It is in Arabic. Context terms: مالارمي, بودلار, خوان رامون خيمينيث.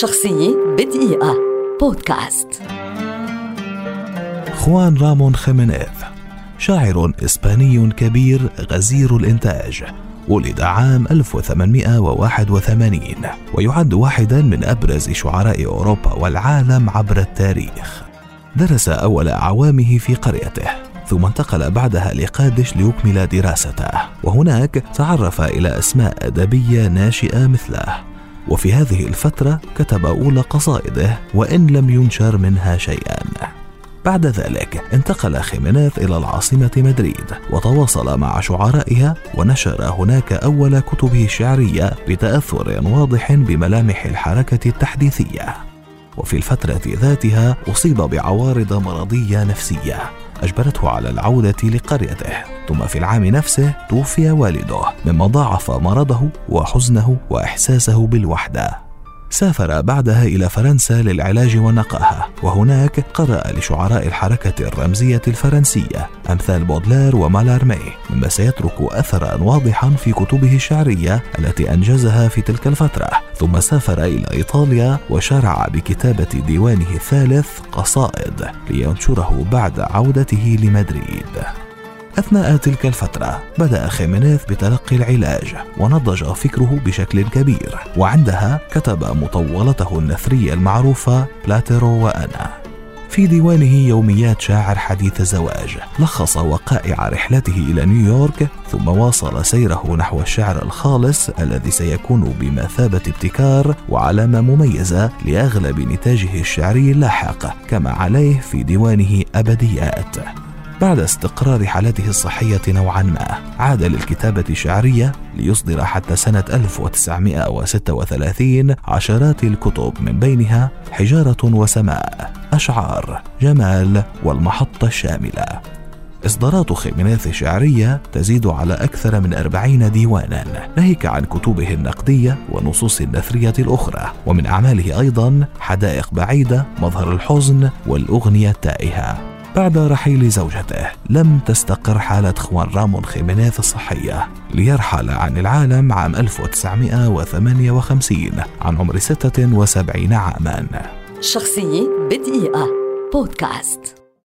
شخصية بدقيقة بودكاست. خوان رامون خيمينيث شاعر إسباني كبير غزير الإنتاج، ولد عام 1881 ويعد واحدا من أبرز شعراء أوروبا والعالم عبر التاريخ. درس أول أعوامه في قريته، ثم انتقل بعدها لقادش ليكمل دراسته، وهناك تعرف إلى أسماء أدبية ناشئة مثله. وفي هذه الفترة كتب أولى قصائده وإن لم ينشر منها شيئا. بعد ذلك انتقل خيمينيث إلى العاصمة مدريد وتواصل مع شعرائها، ونشر هناك أول كتبه الشعرية بتأثر واضح بملامح الحركة التحديثية. وفي الفترة ذاتها أصيب بعوارض مرضية نفسية أجبرته على العودة لقريته، ثم في العام نفسه توفي والده، مما ضاعف مرضه وحزنه وإحساسه بالوحدة. سافر بعدها إلى فرنسا للعلاج ونقاها، وهناك قرأ لشعراء الحركة الرمزية الفرنسية أمثال بودلار ومالارمي، مما سيترك أثرا واضحا في كتبه الشعرية التي أنجزها في تلك الفترة. ثم سافر إلى إيطاليا وشرع بكتابة ديوانه الثالث قصائد لينشره بعد عودته لمدريد. أثناء تلك الفترة بدأ خيمينيث بتلقي العلاج، ونضج فكره بشكل كبير، وعندها كتب مطولته النثرية المعروفة بلاتيرو وأنا. في ديوانه يوميات شاعر حديث الزواج لخص وقائع رحلته إلى نيويورك، ثم واصل سيره نحو الشعر الخالص الذي سيكون بمثابة ابتكار وعلامة مميزة لأغلب نتاجه الشعري اللاحق، كما عليه في ديوانه أبديات. بعد استقرار حالته الصحية نوعا ما عاد للكتابة الشعرية ليصدر حتى سنة 1936 عشرات الكتب، من بينها حجارة وسماء، أشعار، جمال، والمحطة الشاملة. إصدارات خيمينيث الشعرية تزيد على أكثر من 40 ديوانا، ناهيك عن كتبه النقدية ونصوص النثرية الأخرى. ومن أعماله أيضا حدائق بعيدة، مظهر الحزن، والأغنية التائهة. بعد رحيل زوجته لم تستقر حالة خوان رامون خيمينيث الصحية، ليرحل عن العالم عام 1958 عن عمر 76 عاما. شخصية بدقيقة بودكاست.